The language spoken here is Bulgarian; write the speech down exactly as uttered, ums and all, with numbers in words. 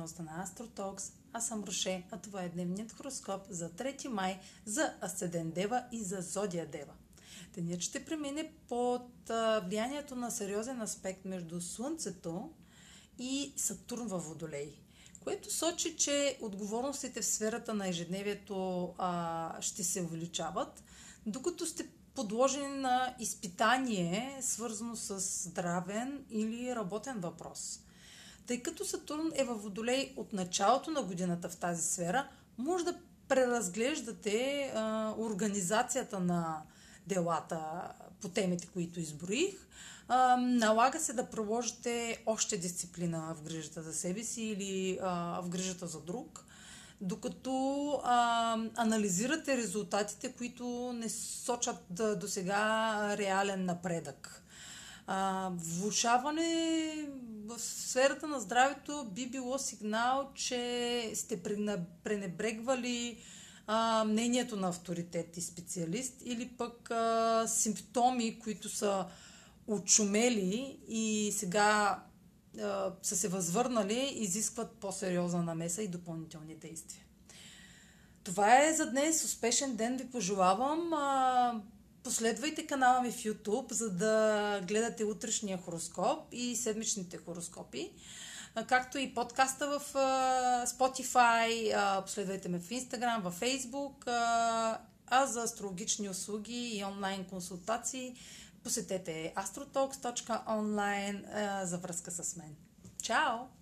прогнозата на Астротокс. Аз съм Рушен, а това е дневният хороскоп за трети май за Асценден Дева и за Зодия Дева. Денят ще премине под влиянието на сериозен аспект между Слънцето и Сатурн във Водолей, което сочи, че отговорностите в сферата на ежедневието а, ще се увеличават, докато сте подложени на изпитание, свързано с здравен или работен въпрос. Тъй като Сатурн е във Водолей от началото на годината в тази сфера, може да преразглеждате а, организацията на делата по темите, които изброих. А, налага се да приложите още дисциплина в грижата за себе си или а, в грижата за друг, докато а, анализирате резултатите, които не сочат да, до сега реален напредък. А, влушаване в сферата на здравето би било сигнал, че сте пренебрегвали а, мнението на авторитет и специалист или пък а, симптоми, които са очумели и сега а, са се възвърнали, изискват по-сериозна намеса и допълнителни действия. Това е за днес. Успешен ден ви пожелавам. А, Последвайте канала ми в YouTube, за да гледате утрешния хороскоп и седмичните хороскопи, както и подкаста в Spotify. Последвайте ме в Instagram, в Facebook, а за астрологични услуги и онлайн консултации посетете astrotalks точка онлайн за връзка с мен. Чао!